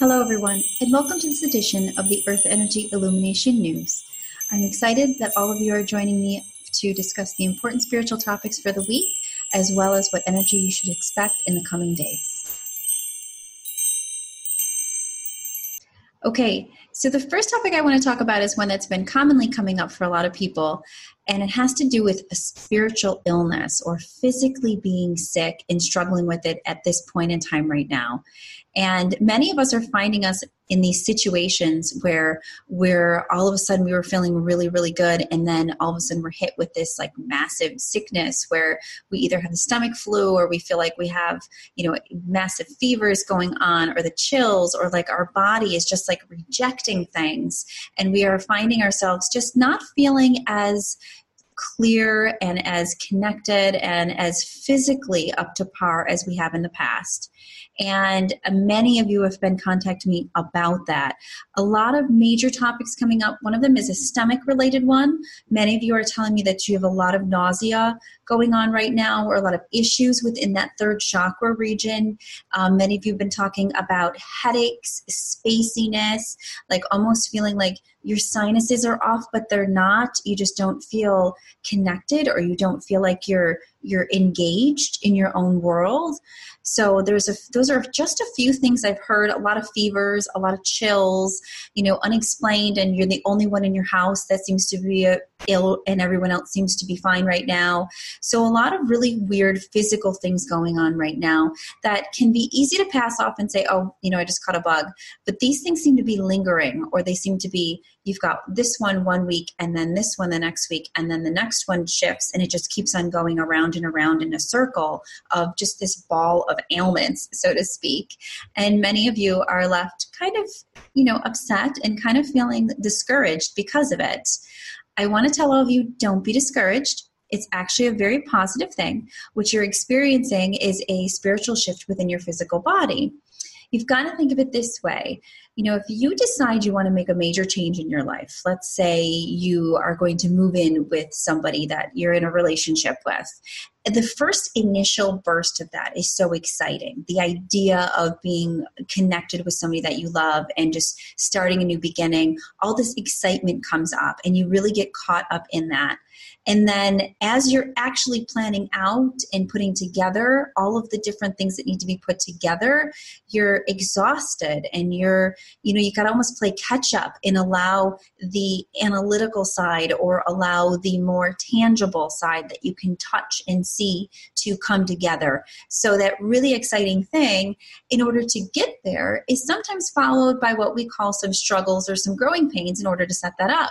Hello everyone, and welcome to this edition of the Earth Energy Illumination News. I'm excited that all of you are joining me to discuss the important spiritual topics for the week, as well as what energy you should expect in the coming days. Okay, so the first topic I want to talk about is one that's been commonly coming up for a lot of people, and it has to do with a spiritual illness or physically being sick and struggling with it at this point in time right now. And many of us are finding us in these situations where we're all of a sudden we were feeling really, really good. And then all of a sudden we're hit with this like massive sickness where we either have the stomach flu or we feel like we have, massive fevers going on or the chills or like our body is just like rejecting things. And we are finding ourselves just not feeling as clear and as connected and as physically up to par as we have in the past. And many of you have been contacting me about that. A lot of major topics coming up. One of them is a stomach-related one. Many of you are telling me that you have a lot of nausea going on right now or a lot of issues within that third chakra region. Many of you have been talking about headaches, spaciness, like almost feeling like your sinuses are off, but they're not. You just don't feel connected or you don't feel like you're engaged in your own world. So those are just a few things I've heard, a lot of fevers, a lot of chills, unexplained, and you're the only one in your house that seems to be ill and everyone else seems to be fine right now. So a lot of really weird physical things going on right now that can be easy to pass off and say, oh, I just caught a bug. But these things seem to be lingering, or they seem to be, you've got this one week and then this one the next week and then the next one shifts, and it just keeps on going around and around in a circle of just this ball of ailments, so to speak. And many of you are left kind of, upset and kind of feeling discouraged because of it. I want to tell all of you, don't be discouraged. It's actually a very positive thing. What you're experiencing is a spiritual shift within your physical body. You've got to think of it this way. If you decide you want to make a major change in your life, let's say you are going to move in with somebody that you're in a relationship with, the first initial burst of that is so exciting. The idea of being connected with somebody that you love and just starting a new beginning, all this excitement comes up and you really get caught up in that. And then as you're actually planning out and putting together all of the different things that need to be put together, you're exhausted and you got to almost play catch up and allow the analytical side or allow the more tangible side that you can touch and see to come together. So that really exciting thing, in order to get there, is sometimes followed by what we call some struggles or some growing pains in order to set that up.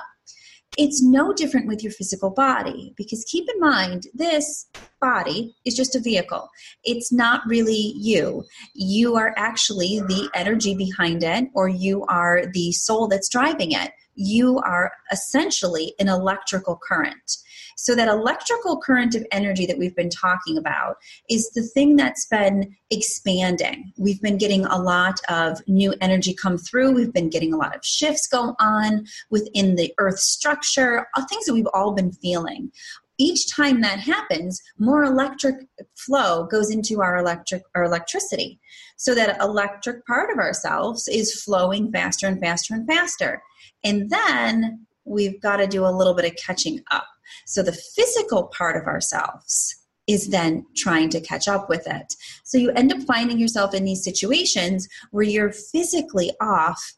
It's no different with your physical body, because keep in mind, this body is just a vehicle. It's not really you. You are actually the energy behind it, or you are the soul that's driving it. You are essentially an electrical current. So that electrical current of energy that we've been talking about is the thing that's been expanding. We've been getting a lot of new energy come through. We've been getting a lot of shifts go on within the earth structure, things that we've all been feeling. Each time that happens, more electric flow goes into our electricity. So that electric part of ourselves is flowing faster and faster and faster. And then we've got to do a little bit of catching up. So the physical part of ourselves is then trying to catch up with it. So you end up finding yourself in these situations where you're physically off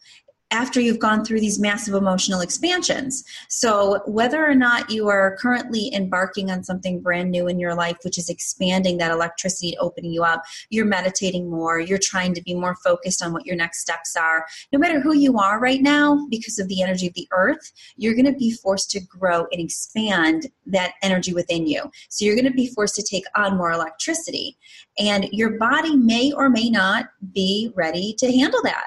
after you've gone through these massive emotional expansions. So whether or not you are currently embarking on something brand new in your life, which is expanding that electricity, opening you up, you're meditating more, you're trying to be more focused on what your next steps are. No matter who you are right now, because of the energy of the earth, you're going to be forced to grow and expand that energy within you. So you're going to be forced to take on more electricity. And your body may or may not be ready to handle that.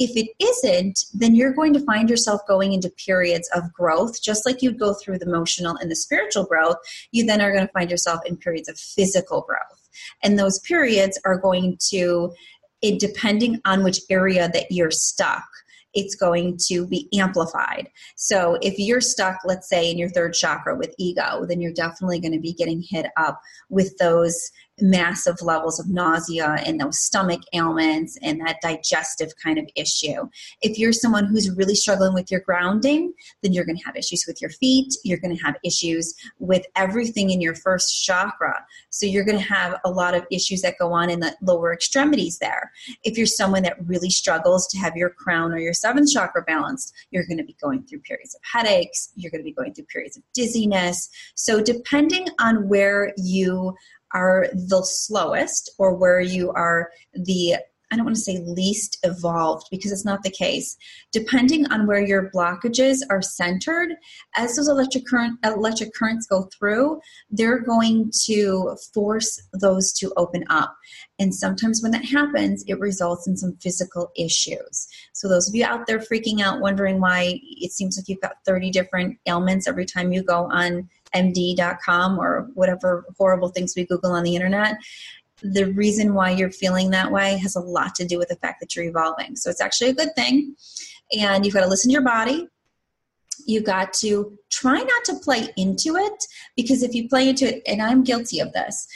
If it isn't, then you're going to find yourself going into periods of growth, just like you'd go through the emotional and the spiritual growth. You then are going to find yourself in periods of physical growth. And those periods are going to, depending on which area that you're stuck, it's going to be amplified. So if you're stuck, let's say, in your third chakra with ego, then you're definitely going to be getting hit up with those massive levels of nausea and those stomach ailments and that digestive kind of issue. If you're someone who's really struggling with your grounding, then you're going to have issues with your feet. You're going to have issues with everything in your first chakra. So you're going to have a lot of issues that go on in the lower extremities there. If you're someone that really struggles to have your crown or your seventh chakra balanced, you're going to be going through periods of headaches. You're going to be going through periods of dizziness. So depending on where you are the slowest or where you are the, I don't want to say least evolved because it's not the case. Depending on where your blockages are centered, as those electric currents go through, they're going to force those to open up. And sometimes when that happens, it results in some physical issues. So those of you out there freaking out, wondering why it seems like you've got 30 different ailments every time you go on MD.com or whatever horrible things we Google on the internet, the reason why you're feeling that way has a lot to do with the fact that you're evolving. So it's actually a good thing. And you've got to listen to your body. You've got to try not to play into it, because if you play into it, and I'm guilty of this,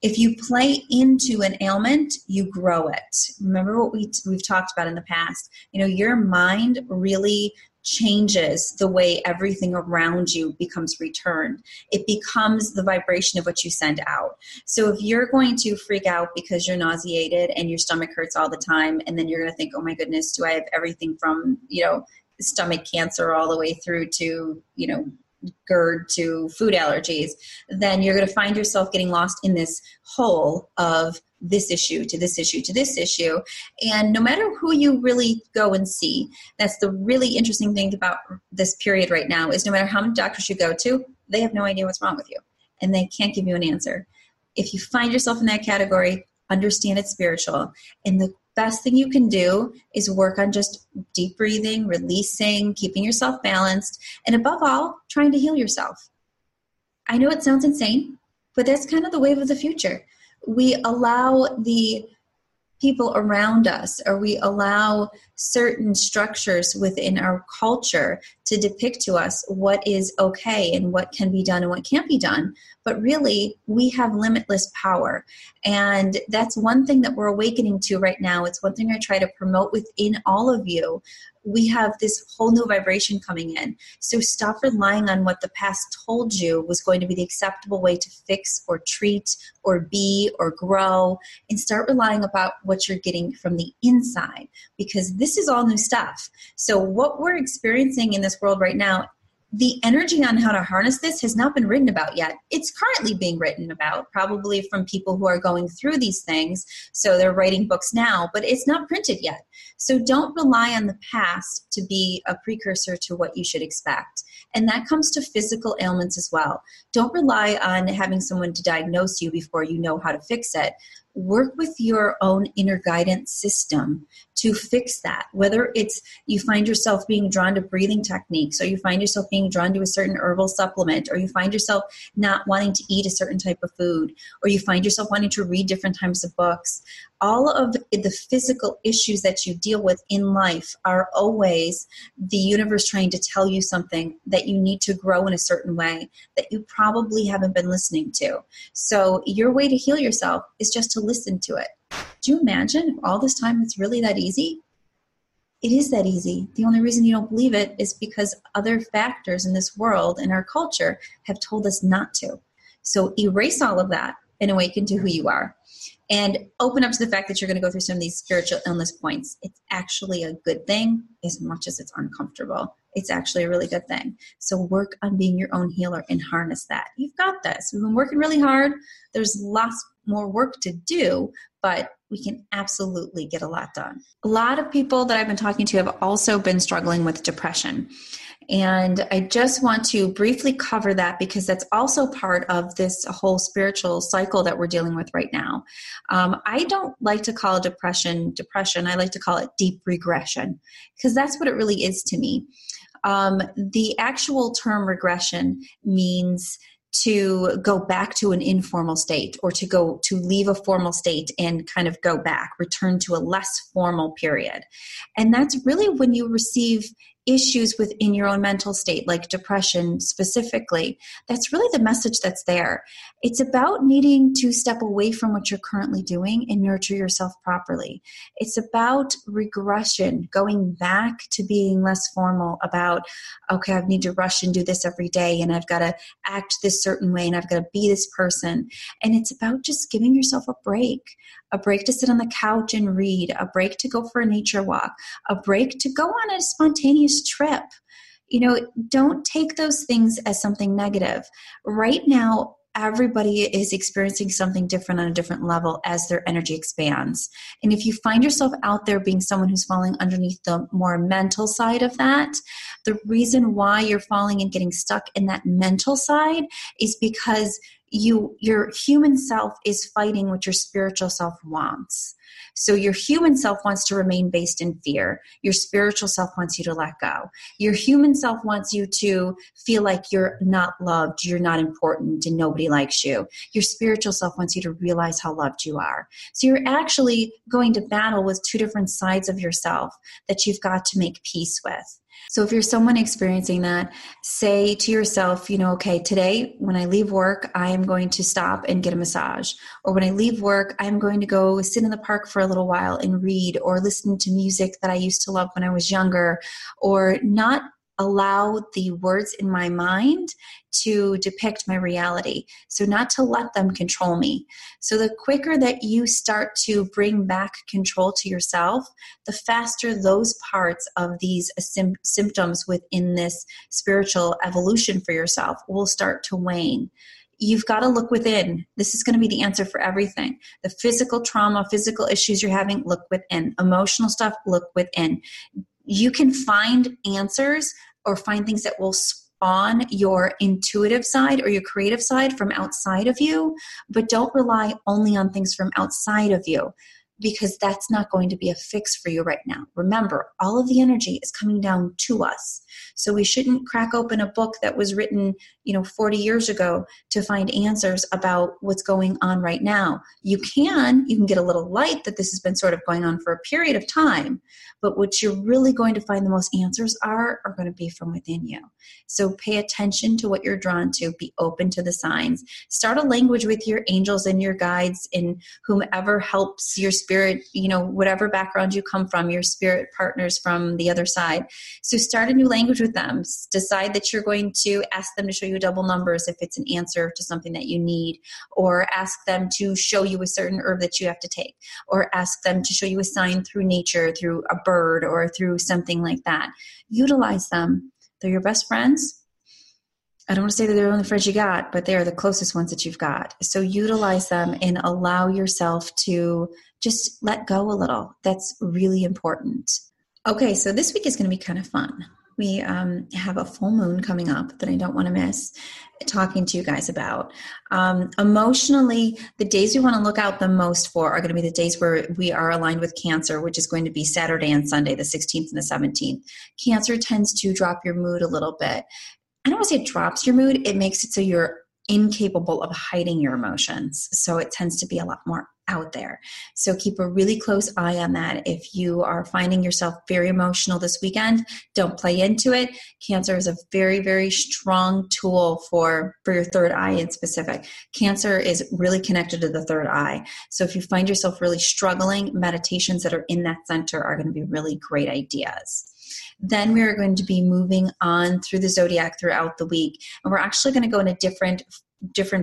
if you play into an ailment, you grow it. Remember what we've talked about in the past. You know, your mind really changes the way everything around you becomes returned. It becomes the vibration of what you send out. So if you're going to freak out because you're nauseated and your stomach hurts all the time, and then you're going to think, oh my goodness, do I have everything from, you know, stomach cancer all the way through to, you know, GERD to food allergies, then you're going to find yourself getting lost in this hole of this issue to this issue to this issue. And no matter who you really go and see, that's the really interesting thing about this period right now is no matter how many doctors you go to, they have no idea what's wrong with you and they can't give you an answer. If you find yourself in that category, understand it's spiritual. And the best thing you can do is work on just deep breathing, releasing, keeping yourself balanced, and above all, trying to heal yourself. I know it sounds insane, but that's kind of the wave of the future. We allow the people around us, or we allow certain structures within our culture to depict to us what is okay and what can be done and what can't be done. But really, we have limitless power. And that's one thing that we're awakening to right now. It's one thing I try to promote within all of you. We have this whole new vibration coming in. So stop relying on what the past told you was going to be the acceptable way to fix or treat or be or grow, and start relying about what you're getting from the inside, because this is all new stuff. So what we're experiencing in this world right now, the energy on how to harness this has not been written about yet. It's currently being written about, probably from people who are going through these things. So they're writing books now, but it's not printed yet. So don't rely on the past to be a precursor to what you should expect. And that comes to physical ailments as well. Don't rely on having someone to diagnose you before you know how to fix it. Work with your own inner guidance system to fix that, whether it's you find yourself being drawn to breathing techniques, or you find yourself being drawn to a certain herbal supplement, or you find yourself not wanting to eat a certain type of food, or you find yourself wanting to read different types of books. All of the physical issues that you deal with in life are always the universe trying to tell you something, that you need to grow in a certain way that you probably haven't been listening to. So your way to heal yourself is just to listen to it. Do you imagine all this time it's really that easy? It is that easy. The only reason you don't believe it is because other factors in this world and our culture have told us not to. So erase all of that and awaken to who you are. And open up to the fact that you're going to go through some of these spiritual illness points. It's actually a good thing as much as it's uncomfortable. It's actually a really good thing. So work on being your own healer and harness that. You've got this. We've been working really hard. There's lots more work to do, but we can absolutely get a lot done. A lot of people that I've been talking to have also been struggling with depression. And I just want to briefly cover that because that's also part of this whole spiritual cycle that we're dealing with right now. I don't like to call depression. I like to call it deep regression, because that's what it really is to me. The actual term regression means to go back to an informal state, or to leave a formal state and kind of go back, return to a less formal period. And that's really when you receive issues within your own mental state, like depression specifically, that's really the message that's there. It's about needing to step away from what you're currently doing and nurture yourself properly. It's about regression, going back to being less formal about, okay, I need to rush and do this every day, and I've got to act this certain way, and I've got to be this person. And it's about just giving yourself a break to sit on the couch and read, a break to go for a nature walk, a break to go on a spontaneous trip. You know, don't take those things as something negative. Right now, everybody is experiencing something different on a different level as their energy expands. And if you find yourself out there being someone who's falling underneath the more mental side of that, the reason why you're falling and getting stuck in that mental side is because your human self is fighting what your spiritual self wants. So your human self wants to remain based in fear. Your spiritual self wants you to let go. Your human self wants you to feel like you're not loved, you're not important, and nobody likes you. Your spiritual self wants you to realize how loved you are. So you're actually going to battle with two different sides of yourself that you've got to make peace with. So if you're someone experiencing that, say to yourself, you know, okay, today when I leave work, I am going to stop and get a massage. Or when I leave work, I'm going to go sit in the park for a little while and read or listen to music that I used to love when I was younger, or not allow the words in my mind to depict my reality. So not to let them control me. So the quicker that you start to bring back control to yourself, the faster those parts of these symptoms within this spiritual evolution for yourself will start to wane. You've got to look within. This is going to be the answer for everything. The physical trauma, physical issues you're having, look within. Emotional stuff, look within. You can find answers or find things that will spawn your intuitive side or your creative side from outside of you, but don't rely only on things from outside of you, because that's not going to be a fix for you right now. Remember, all of the energy is coming down to us. So we shouldn't crack open a book that was written, 40 years ago to find answers about what's going on right now. You can get a little light that this has been sort of going on for a period of time, but what you're really going to find the most answers are going to be from within you. So pay attention to what you're drawn to. Be open to the signs. Start a language with your angels and your guides and whomever helps your spirit, whatever background you come from, your spirit partners from the other side. So start a new language with them. Decide that you're going to ask them to show you double numbers if it's an answer to something that you need, or ask them to show you a certain herb that you have to take, or ask them to show you a sign through nature, through a bird, or through something like that. Utilize them. They're your best friends. I don't want to say that they're the only friends you got, but they are the closest ones that you've got. So utilize them and allow yourself to just let go a little. That's really important. Okay, so this week is going to be kind of fun. We have a full moon coming up that I don't want to miss talking to you guys about. Emotionally, the days we want to look out the most for are going to be the days where we are aligned with Cancer, which is going to be Saturday and Sunday, the 16th and the 17th. Cancer tends to drop your mood a little bit. I don't want to say it drops your mood. It makes it so you're incapable of hiding your emotions. So it tends to be a lot more out there. So keep a really close eye on that. If you are finding yourself very emotional this weekend, don't play into it. Cancer is a very, very strong tool for your third eye in specific. Cancer is really connected to the third eye. So if you find yourself really struggling, meditations that are in that center are going to be really great ideas. Then we are going to be moving on through the zodiac throughout the week. And we're actually going to go in a different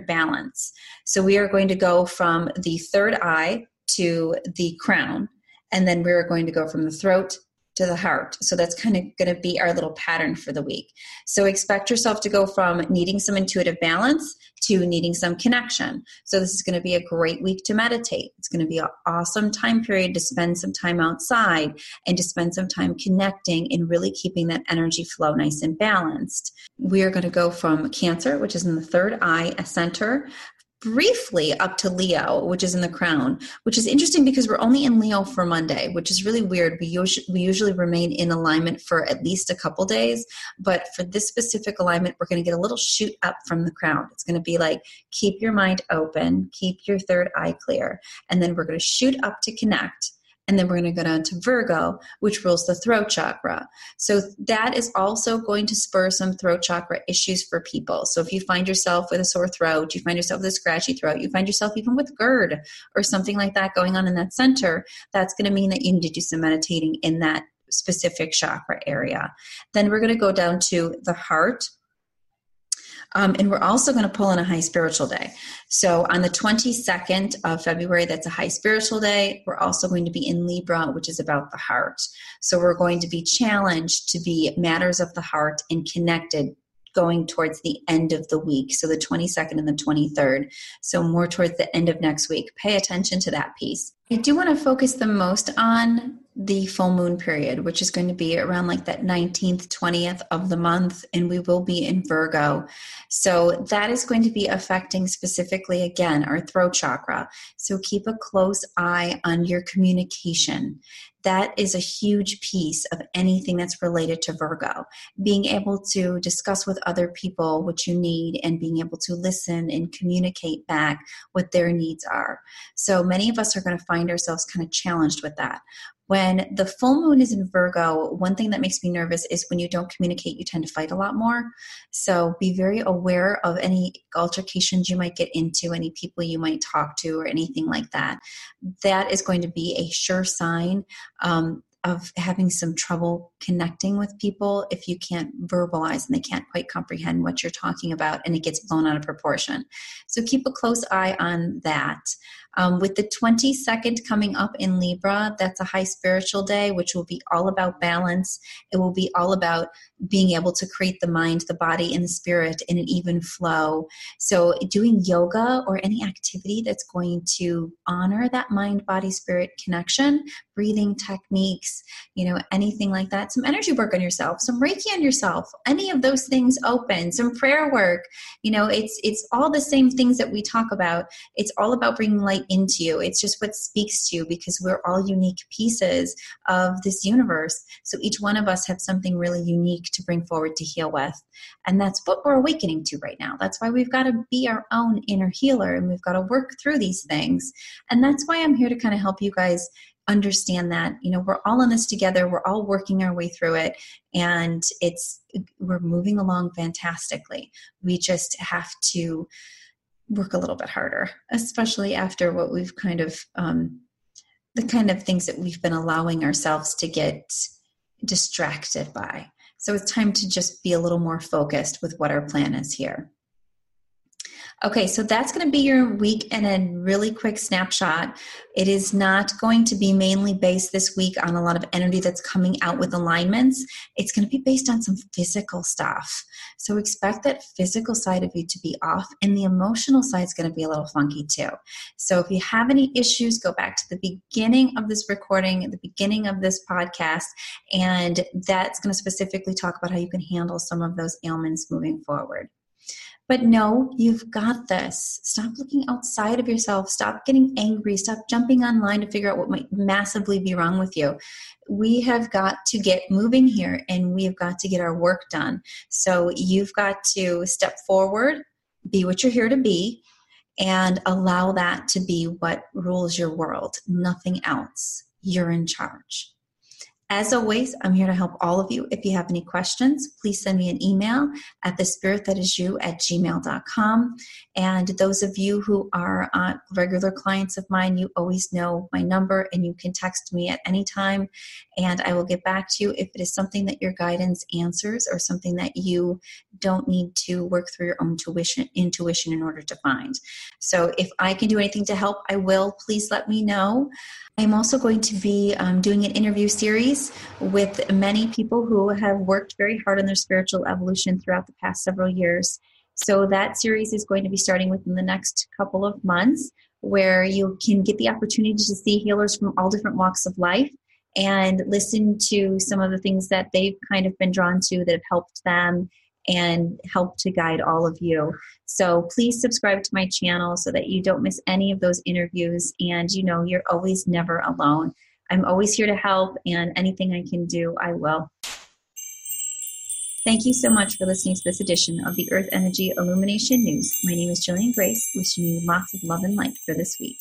balance. So we are going to go from the third eye to the crown. And then we're going to go from the throat to the heart. So that's kind of going to be our little pattern for the week. So expect yourself to go from needing some intuitive balance to needing some connection. So this is going to be a great week to meditate. It's going to be an awesome time period to spend some time outside and to spend some time connecting and really keeping that energy flow nice and balanced. We are going to go from Cancer, which is in the third eye, a center, briefly up to Leo, which is in the crown, which is interesting because we're only in Leo for Monday, which is really weird. We usually remain in alignment for at least a couple days, but for this specific alignment, we're going to get a little shoot up from the crown. It's going to be like, keep your mind open, keep your third eye clear, and then we're going to shoot up to connect. And then we're going to go down to Virgo, which rules the throat chakra. So that is also going to spur some throat chakra issues for people. So if you find yourself with a sore throat, you find yourself with a scratchy throat, you find yourself even with GERD or something like that going on in that center, that's going to mean that you need to do some meditating in that specific chakra area. Then we're going to go down to the heart. And we're also going to pull in a high spiritual day. So on the 22nd of February, that's a high spiritual day. We're also going to be in Libra, which is about the heart. So we're going to be challenged to be matters of the heart and connected going towards the end of the week. So the 22nd and the 23rd. So more towards the end of next week. Pay attention to that piece. I do want to focus the most on the full moon period, which is going to be around like that 19th, 20th of the month, and we will be in Virgo. So that is going to be affecting specifically, again, our throat chakra. So keep a close eye on your communication. That is a huge piece of anything that's related to Virgo. Being able to discuss with other people what you need and being able to listen and communicate back what their needs are. So many of us are going to find ourselves kind of challenged with that. When the full moon is in Virgo, one thing that makes me nervous is when you don't communicate, you tend to fight a lot more. So be very aware of any altercations you might get into, any people you might talk to, or anything like that. That is going to be a sure sign of having some trouble connecting with people if you can't verbalize and they can't quite comprehend what you're talking about and it gets blown out of proportion. So keep a close eye on that. With the 22nd coming up in Libra, that's a high spiritual day, which will be all about balance. It will be all about being able to create the mind, the body, and the spirit in an even flow. So doing yoga or any activity that's going to honor that mind, body, spirit connection, breathing techniques, anything like that, some energy work on yourself, some Reiki on yourself, any of those things open, some prayer work. It's all the same things that we talk about. It's all about bringing light into you. It's just what speaks to you because we're all unique pieces of this universe. So each one of us have something really unique to bring forward to heal with. And that's what we're awakening to right now. That's why we've got to be our own inner healer and we've got to work through these things. And that's why I'm here to kind of help you guys understand that, we're all in this together. We're all working our way through it. And we're moving along fantastically. We just have to work a little bit harder, especially after what we've kind of, the kind of things that we've been allowing ourselves to get distracted by. So it's time to just be a little more focused with what our plan is here. Okay, so that's going to be your week in a really quick snapshot. It is not going to be mainly based this week on a lot of energy that's coming out with alignments. It's going to be based on some physical stuff. So expect that physical side of you to be off, and the emotional side is going to be a little funky too. So if you have any issues, go back to the beginning of this recording, the beginning of this podcast, and that's going to specifically talk about how you can handle some of those ailments moving forward. But no, you've got this. Stop looking outside of yourself. Stop getting angry. Stop jumping online to figure out what might massively be wrong with you. We have got to get moving here and we've got to get our work done. So you've got to step forward, be what you're here to be, and allow that to be what rules your world. Nothing else. You're in charge. As always, I'm here to help all of you. If you have any questions, please send me an email at thespiritthatisyou@gmail.com. And those of you who are regular clients of mine, you always know my number and you can text me at any time. And I will get back to you if it is something that your guidance answers or something that you don't need to work through your own intuition in order to find. So if I can do anything to help, I will. Please let me know. I'm also going to be doing an interview series with many people who have worked very hard on their spiritual evolution throughout the past several years. So that series is going to be starting within the next couple of months, where you can get the opportunity to see healers from all different walks of life and listen to some of the things that they've kind of been drawn to that have helped them and help to guide all of you. So please subscribe to my channel so that you don't miss any of those interviews. And you're always never alone. I'm always here to help, and anything I can do, I will. Thank you so much for listening to this edition of the Earth Energy Illumination News. My name is Jillian Grace, wishing you lots of love and light for this week.